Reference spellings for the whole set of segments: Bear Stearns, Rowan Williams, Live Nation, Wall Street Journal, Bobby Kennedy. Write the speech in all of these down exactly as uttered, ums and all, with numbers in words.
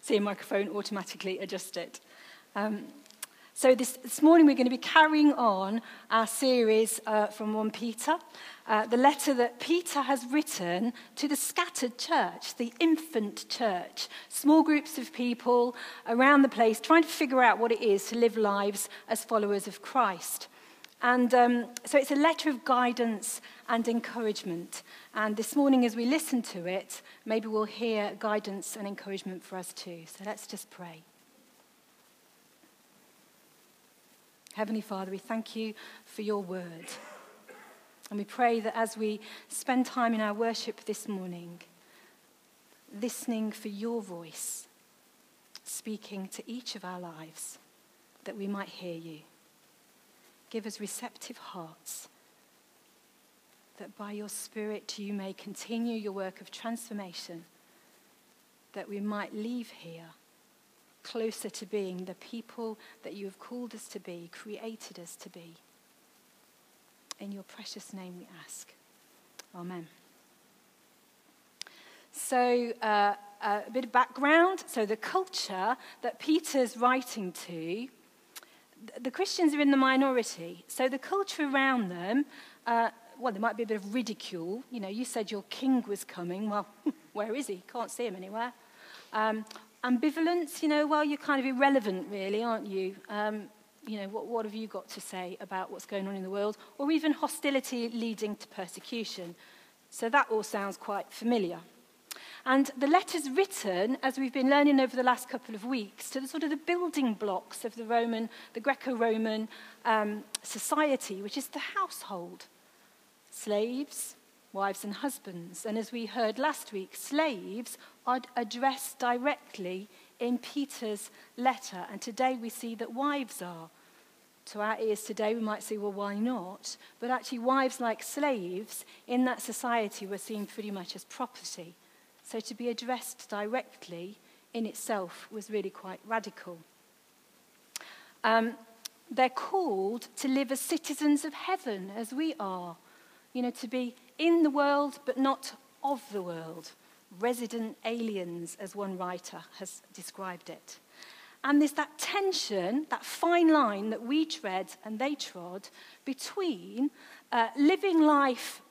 See your microphone automatically adjust it. Um, so this, this morning we're going to be carrying on our series uh, from First Peter, uh, the letter that Peter has written to the scattered church, the infant church, small groups of people around the place trying to figure out what it is to live lives as followers of Christ. And um, so it's a letter of guidance and encouragement. And this morning as we listen to it, maybe we'll hear guidance and encouragement for us too. So let's just pray. Heavenly Father, we thank you for your word. And we pray that as we spend time in our worship this morning, listening for your voice, speaking to each of our lives, that we might hear you. Give us receptive hearts, that by your Spirit you may continue your work of transformation, that we might leave here closer to being the people that you have called us to be, created us to be. In your precious name we ask. Amen. So, uh, a bit of background. So the culture that Peter's writing to, the Christians are in the minority, so the culture around them, uh, well, there might be a bit of ridicule. You know, you said your king was coming. Well, where is he? Can't see him anywhere. Um, ambivalence, you know, well, you're kind of irrelevant, really, aren't you? Um, you know, what, what have you got to say about what's going on in the world? Or even hostility leading to persecution. So that all sounds quite familiar. And the letter's written, as we've been learning over the last couple of weeks, to the sort of the building blocks of the Roman, the Greco-Roman um, society, which is the household. Slaves, wives and husbands. And as we heard last week, slaves are addressed directly in Peter's letter. And today we see that wives are. To our ears today, we might say, well, why not? But actually, wives like slaves in that society were seen pretty much as property. So to be addressed directly in itself was really quite radical. Um, they're called to live as citizens of heaven, as we are. You know, to be in the world, but not of the world. Resident aliens, as one writer has described it. And there's that tension, that fine line that we tread and they trod, between uh, living life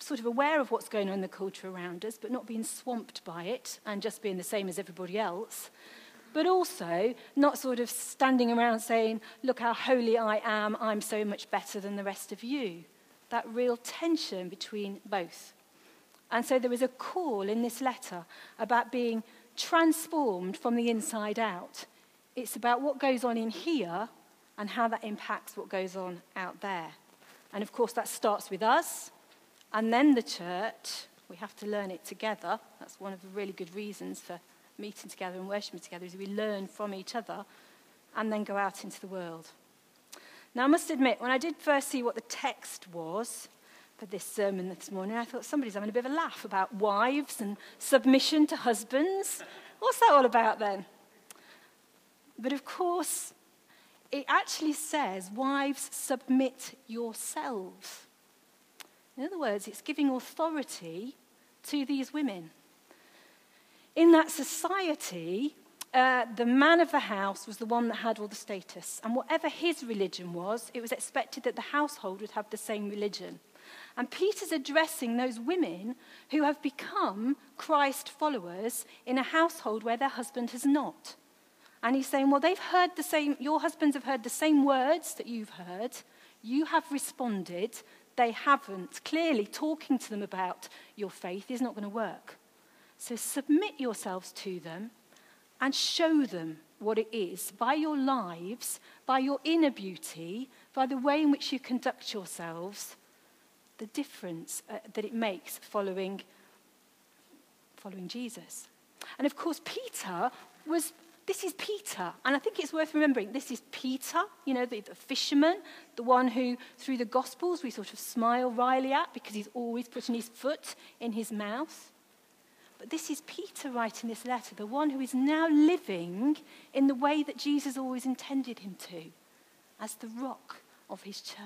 sort of aware of what's going on in the culture around us, but not being swamped by it and just being the same as everybody else, but also not sort of standing around saying, look how holy I am, I'm so much better than the rest of you. That real tension between both. And so there is a call in this letter about being transformed from the inside out. It's about what goes on in here and how that impacts what goes on out there. And of course that starts with us, and then the church. We have to learn it together. That's one of the really good reasons for meeting together and worshiping together, is we learn from each other and then go out into the world. Now, I must admit, when I did first see what the text was for this sermon this morning, I thought somebody's having a bit of a laugh about wives and submission to husbands. What's that all about then? But of course, it actually says, wives, submit yourselves. In other words, it's giving authority to these women. In that society, uh, the man of the house was the one that had all the status. And whatever his religion was, it was expected that the household would have the same religion. And Peter's addressing those women who have become Christ followers in a household where their husband has not. And he's saying, well, they've heard the same, your husbands have heard the same words that you've heard. You have responded. They haven't. Clearly, talking to them about your faith is not going to work. So submit yourselves to them and show them what it is by your lives, by your inner beauty, by the way in which you conduct yourselves, the difference uh, that it makes following, following Jesus. And of course, Peter was... This is Peter, and I think it's worth remembering, this is Peter, you know, the, the fisherman, the one who, through the Gospels, we sort of smile wryly at because he's always putting his foot in his mouth. But this is Peter writing this letter, the one who is now living in the way that Jesus always intended him to, as the rock of his church.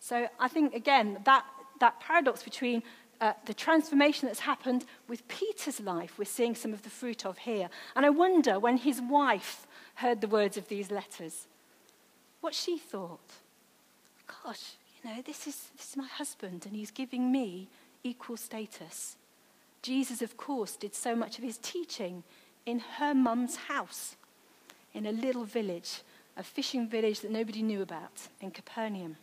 So I think, again, that, that paradox between uh, the transformation that's happened with Peter's life, we're seeing some of the fruit of here. And I wonder when his wife heard the words of these letters, what she thought. Gosh, you know, this is, this is my husband and he's giving me equal status. Jesus, of course, did so much of his teaching in her mum's house, in a little village, a fishing village that nobody knew about in Capernaum.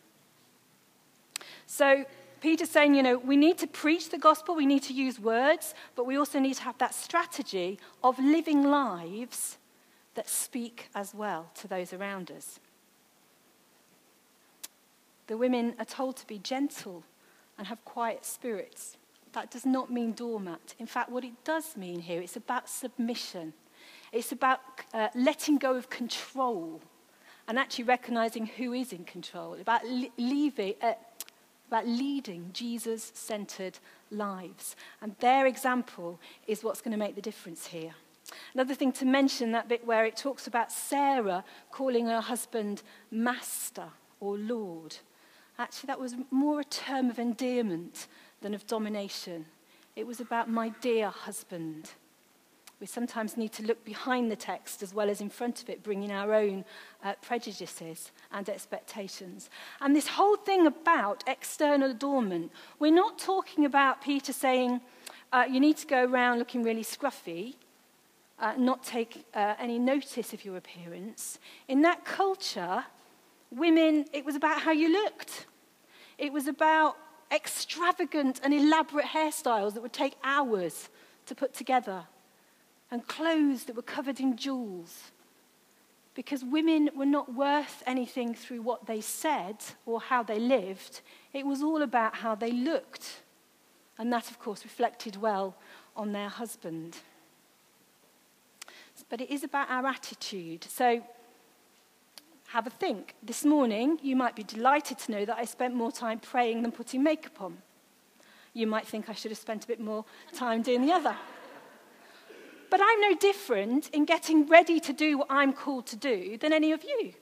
So Peter's saying, you know, we need to preach the gospel, we need to use words, but we also need to have that strategy of living lives that speak as well to those around us. The women are told to be gentle and have quiet spirits. That does not mean doormat. In fact, what it does mean here, it's about submission. It's about uh, letting go of control and actually recognizing who is in control, about li- leaving, uh, about leading Jesus-centered lives. And their example is what's going to make the difference here. Another thing to mention, that bit where it talks about Sarah calling her husband master or lord. Actually, that was more a term of endearment than of domination. It was about my dear husband. We sometimes need to look behind the text as well as in front of it, bringing our own uh, prejudices and expectations. And this whole thing about external adornment, we're not talking about Peter saying, uh, you need to go around looking really scruffy, uh, not take uh, any notice of your appearance. In that culture, women, it was about how you looked. It was about extravagant and elaborate hairstyles that would take hours to put together, and clothes that were covered in jewels, because women were not worth anything through what they said or how they lived. It was all about how they looked, and that, of course, reflected well on their husband. But it is about our attitude. So have a think. This morning, you might be delighted to know that I spent more time praying than putting makeup on. You might think I should have spent a bit more time doing the other. But I'm no different in getting ready to do what I'm called to do than any of you.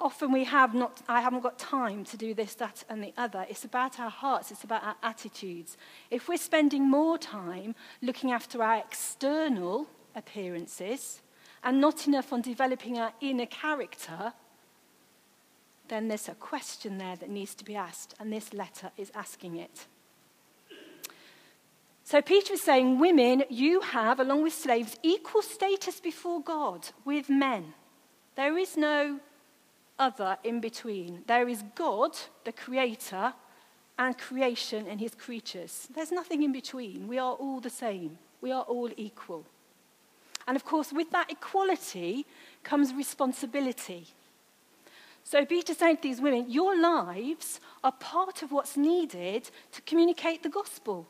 Often we have not, I haven't got time to do this, that, and the other. It's about our hearts. It's about our attitudes. If we're spending more time looking after our external appearances and not enough on developing our inner character, then there's a question there that needs to be asked, and this letter is asking it. So Peter is saying, women, you have, along with slaves, equal status before God with men. There is no other in between. There is God, the Creator, and creation and his creatures. There's nothing in between. We are all the same. We are all equal. And of course, with that equality comes responsibility. So Peter's saying to these women, your lives are part of what's needed to communicate the gospel.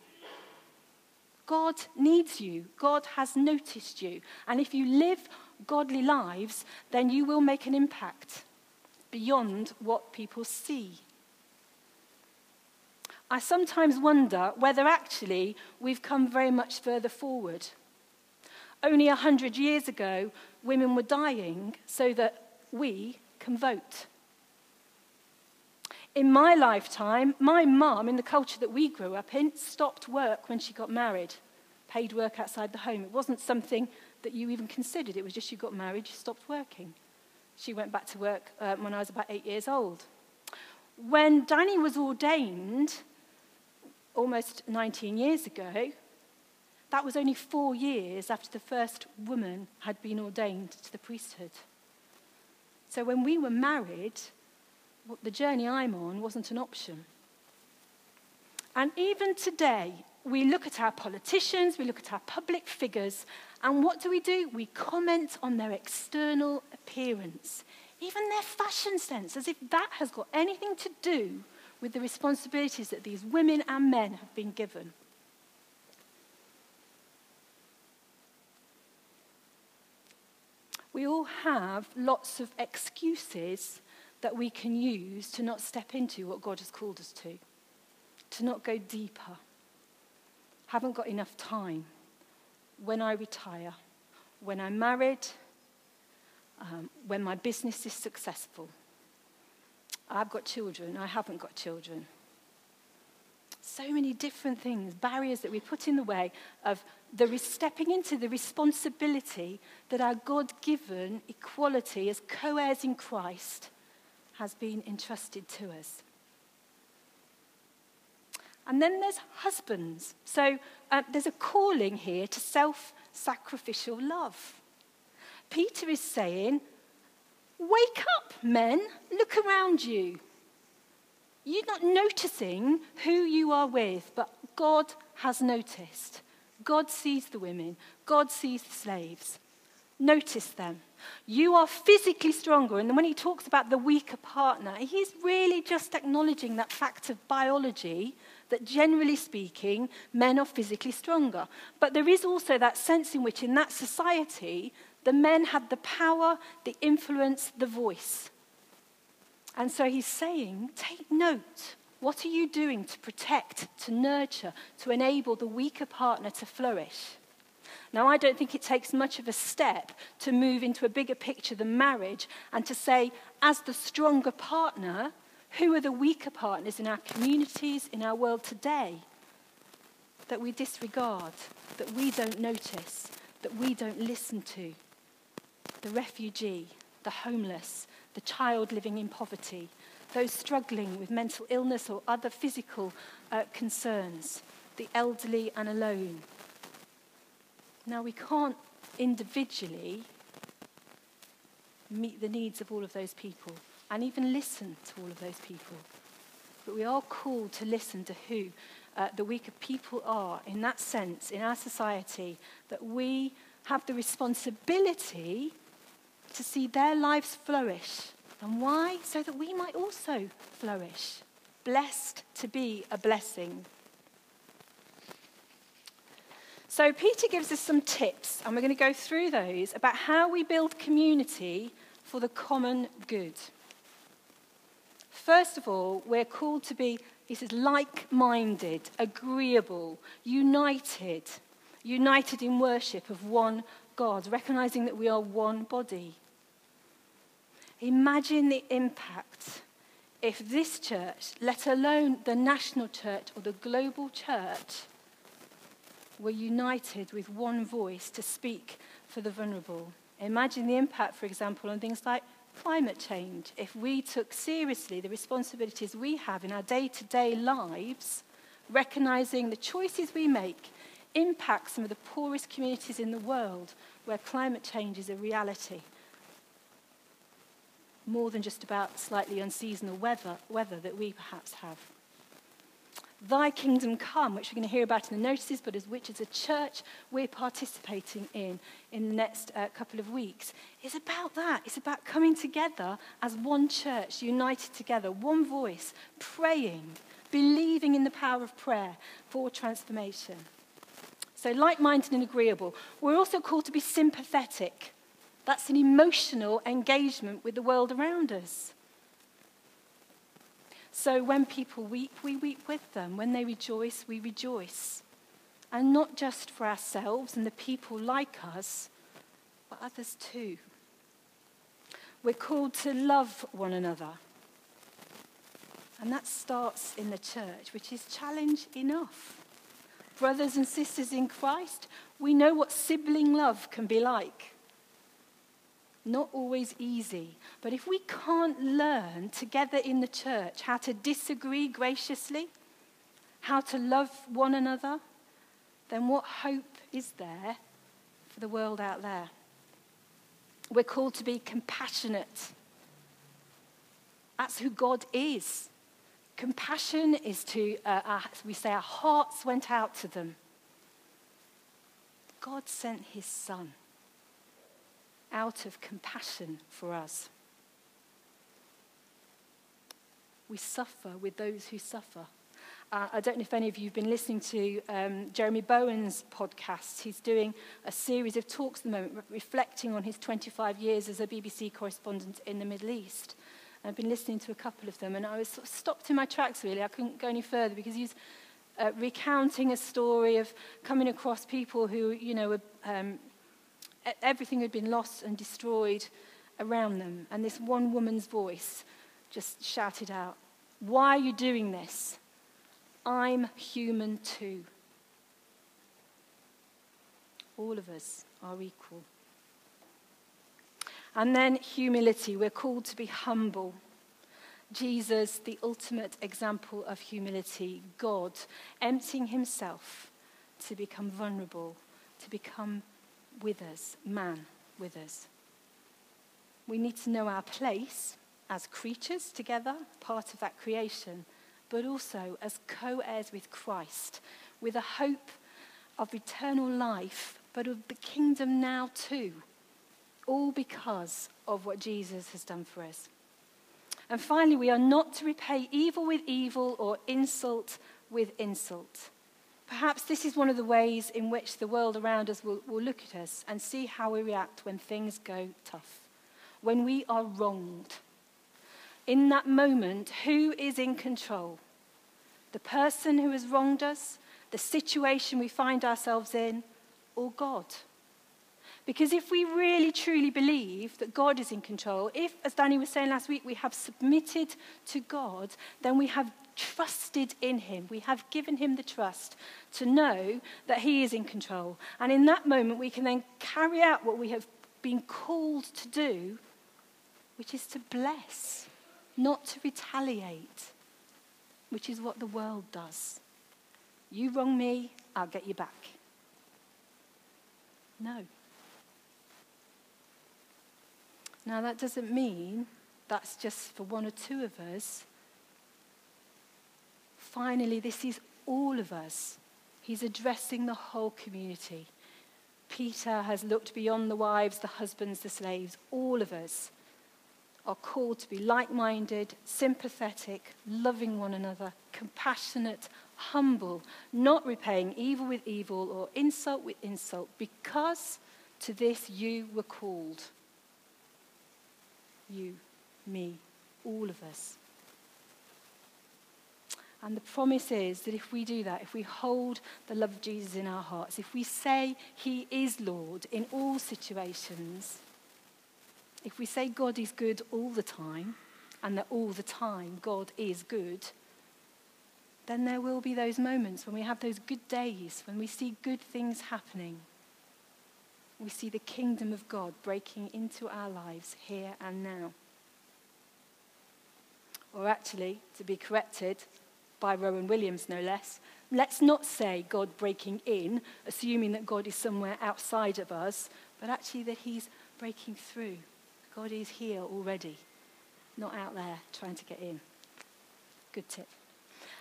God needs you. God has noticed you. And if you live godly lives, then you will make an impact beyond what people see. I sometimes wonder whether actually we've come very much further forward. Only a hundred years ago, women were dying so that we can vote. In my lifetime, my mum, in the culture that we grew up in, stopped work when she got married, paid work outside the home. It wasn't something that you even considered. It was just you got married, you stopped working. She went back to work uh, when I was about eight years old. When Danny was ordained, almost nineteen years ago, that was only four years after the first woman had been ordained to the priesthood. So when we were married, the journey I'm on wasn't an option. And even today, we look at our politicians, we look at our public figures, and what do we do? We comment on their external appearance, even their fashion sense, as if that has got anything to do with the responsibilities that these women and men have been given. We all have lots of excuses that we can use to not step into what God has called us to, to not go deeper. Haven't got enough time. When I retire, when I'm married, um, when my business is successful. I've got children, I haven't got children. so many different things, barriers that we put in the way of the re- stepping into the responsibility that our God-given equality as co-heirs in Christ has been entrusted to us. And then there's husbands. So uh, there's a calling here to self-sacrificial love. Peter is saying, wake up, men, look around you. You're not noticing who you are with, but God has noticed. God sees the women. God sees the slaves. Notice them. You are physically stronger. And when he talks about the weaker partner, he's really just acknowledging that fact of biology that generally speaking, men are physically stronger. But there is also that sense in which in that society, the men had the power, the influence, the voice. And so he's saying, take note. What are you doing to protect, to nurture, to enable the weaker partner to flourish? Now, I don't think it takes much of a step to move into a bigger picture than marriage and to say, as the stronger partner, who are the weaker partners in our communities, in our world today, that we disregard, that we don't notice, that we don't listen to? The refugee, the homeless, the child living in poverty, those struggling with mental illness or other physical uh, concerns, the elderly and alone. Now, we can't individually meet the needs of all of those people and even listen to all of those people. But we are called to listen to who uh, the weaker people are in that sense, in our society, that we have the responsibility to see their lives flourish. And why? So that we might also flourish. Blessed to be a blessing. So Peter gives us some tips, and we're going to go through those, about how we build community for the common good. First of all, we're called to be, he says, like-minded, agreeable, united, united in worship of one God, recognizing that we are one body. Imagine the impact if this church, let alone the national church or the global church, were united with one voice to speak for the vulnerable. Imagine the impact, for example, on things like climate change. If we took seriously the responsibilities we have in our day-to-day lives, recognizing the choices we make impact some of the poorest communities in the world where climate change is a reality. More than just about slightly unseasonal weather, weather that we perhaps have. Thy kingdom come, which we're going to hear about in the notices, but as which as a church we're participating in in the next uh, couple of weeks. It's about that. It's about coming together as one church, united together, one voice, praying, believing in the power of prayer for transformation. So like-minded and agreeable. We're also called to be sympathetic. That's an emotional engagement with the world around us. So when people weep, we weep with them. When they rejoice, we rejoice. And not just for ourselves and the people like us, but others too. We're called to love one another. And that starts in the church, which is challenge enough. Brothers and sisters in Christ, we know what sibling love can be like. Not always easy, but if we can't learn together in the church how to disagree graciously, how to love one another, then what hope is there for the world out there? We're called to be compassionate. That's who God is. Compassion is to, uh, our, we say, our hearts went out to them. God sent his son out of compassion for us. We suffer with those who suffer. Uh, I don't know if any of you have been listening to um, Jeremy Bowen's podcast. He's doing a series of talks at the moment, re- reflecting on his twenty-five years as a B B C correspondent in the Middle East. I've been listening to a couple of them, and I was sort of stopped in my tracks, really. I couldn't go any further because he's uh, recounting a story of coming across people who, you know, um, everything had been lost and destroyed around them. And this one woman's voice just shouted out, "Why are you doing this? I'm human too. All of us are equal. And then humility. We're called to be humble. Jesus, the ultimate example of humility, God emptying himself to become vulnerable, to become with us, man with us. We need to know our place as creatures together, part of that creation, but also as co-heirs with Christ, with a hope of eternal life, but of the kingdom now too, all because of what Jesus has done for us. And finally, we are not to repay evil with evil or insult with insult. Perhaps this is one of the ways in which the world around us will, will look at us and see how we react when things go tough, when we are wronged. In that moment, who is in control? The person who has wronged us, the situation we find ourselves in, or God? Because if we really truly believe that God is in control, if, as Danny was saying last week, we have submitted to God, then we have trusted in him. We have given him the trust to know that he is in control. And in that moment, we can then carry out what we have been called to do, which is to bless, not to retaliate, which is what the world does. You wrong me, I'll get you back. No. Now, that doesn't mean that's just for one or two of us. Finally, this is all of us. He's addressing the whole community. Peter has looked beyond the wives, the husbands, the slaves. All of us are called to be like-minded, sympathetic, loving one another, compassionate, humble, not repaying evil with evil or insult with insult, because to this you were called. You, me, all of us. And the promise is that if we do that, if we hold the love of Jesus in our hearts, if we say he is Lord in all situations, if we say God is good all the time, and that all the time God is good, then there will be those moments when we have those good days, when we see good things happening. We see the kingdom of God breaking into our lives here and now. Or actually, to be corrected by Rowan Williams, no less, let's not say God breaking in, assuming that God is somewhere outside of us, but actually that he's breaking through. God is here already, not out there trying to get in. Good tip.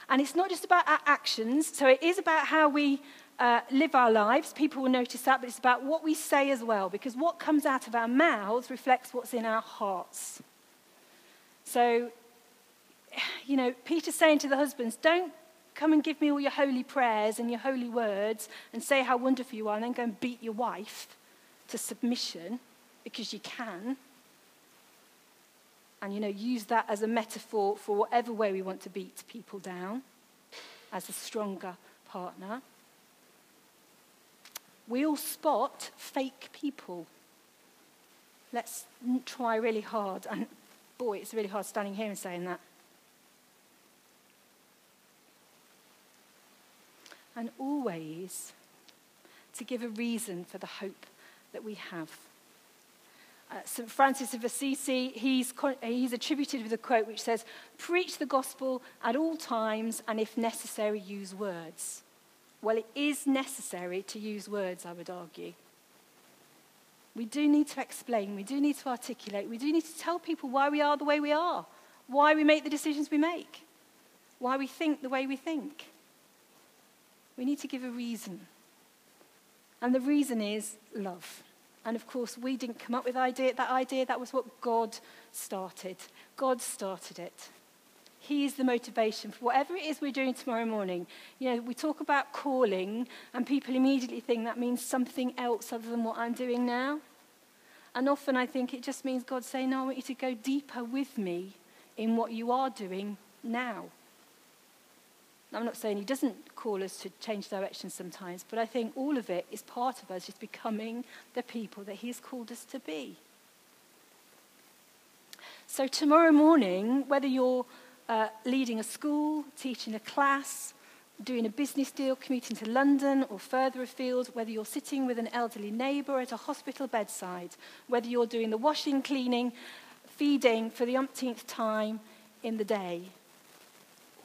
And it's not just about our actions, so it is about how we Uh, live our lives. People will notice that, but it's about what we say as well, because what comes out of our mouths reflects what's in our hearts. So, you know, Peter's saying to the husbands, don't come and give me all your holy prayers and your holy words and say how wonderful you are and then go and beat your wife to submission because you can. And, you know, use that as a metaphor for whatever way we want to beat people down as a stronger partner. We all spot fake people. Let's try really hard. And boy, it's really hard standing here and saying that. And always to give a reason for the hope that we have. Uh, Saint Francis of Assisi, he's, he's attributed with a quote which says, "Preach the gospel at all times, and if necessary, use words." Well, it is necessary to use words, I would argue. We do need to explain, we do need to articulate, we do need to tell people why we are the way we are, why we make the decisions we make, why we think the way we think. We need to give a reason. And the reason is love. And of course, we didn't come up with idea, that idea, that was what God started. God started it. He is the motivation for whatever it is we're doing tomorrow morning. You know, we talk about calling, and people immediately think that means something else other than what I'm doing now. And often I think it just means God saying, no, I want you to go deeper with me in what you are doing now. I'm not saying he doesn't call us to change direction sometimes, but I think all of it is part of us just becoming the people that he has called us to be. So tomorrow morning, whether you're Uh, leading a school, teaching a class, doing a business deal, commuting to London or further afield, whether you're sitting with an elderly neighbour at a hospital bedside, whether you're doing the washing, cleaning, feeding for the umpteenth time in the day.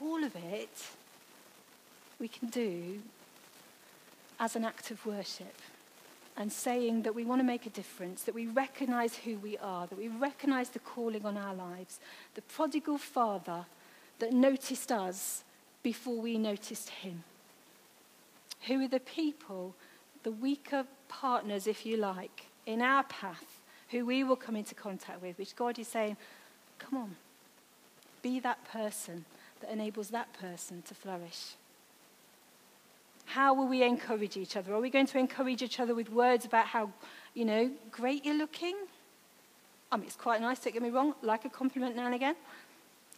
All of it we can do as an act of worship and saying that we want to make a difference, that we recognise who we are, that we recognise the calling on our lives, the prodigal father that noticed us before we noticed him. Who are the people, the weaker partners, if you like, in our path, who we will come into contact with, which God is saying, come on, be that person that enables that person to flourish. How will we encourage each other? Are we going to encourage each other with words about how, you know, great you're looking? I mean, it's quite nice, don't get me wrong, like a compliment now and again.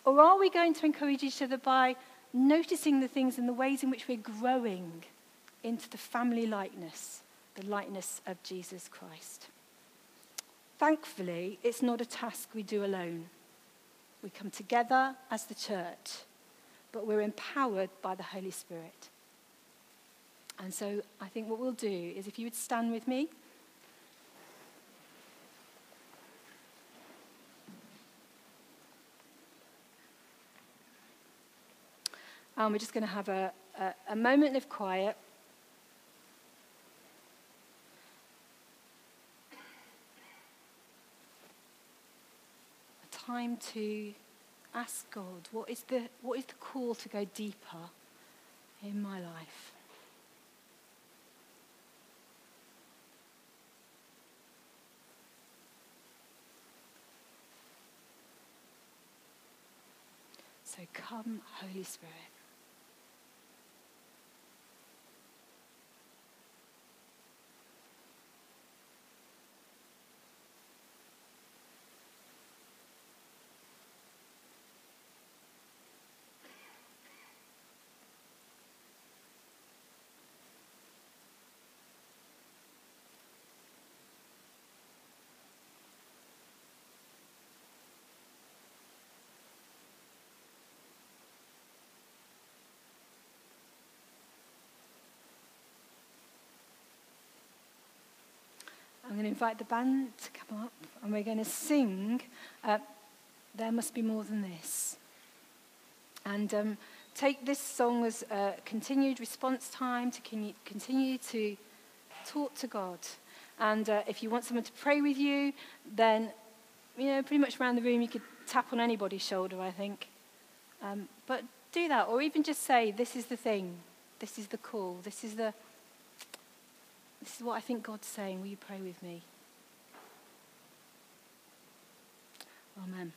Or are we going to encourage each other by noticing the things and the ways in which we're growing into the family likeness, the likeness of Jesus Christ? Thankfully, it's not a task we do alone. We come together as the church, but we're empowered by the Holy Spirit. And so I think what we'll do is, if you would stand with me. And we're just going to have a, a, a moment of quiet. A time to ask God, what is the, what is the call to go deeper in my life? So come, Holy Spirit. I'm going to invite the band to come up, and we're going to sing uh, There Must Be More Than This. And um, take this song as a continued response time to con continue to talk to God. And uh, if you want someone to pray with you, then, you know, pretty much around the room you could tap on anybody's shoulder, I think. Um, but do that, or even just say, this is the thing, this is the call, this is the... This is what I think God's saying. Will you pray with me? Amen.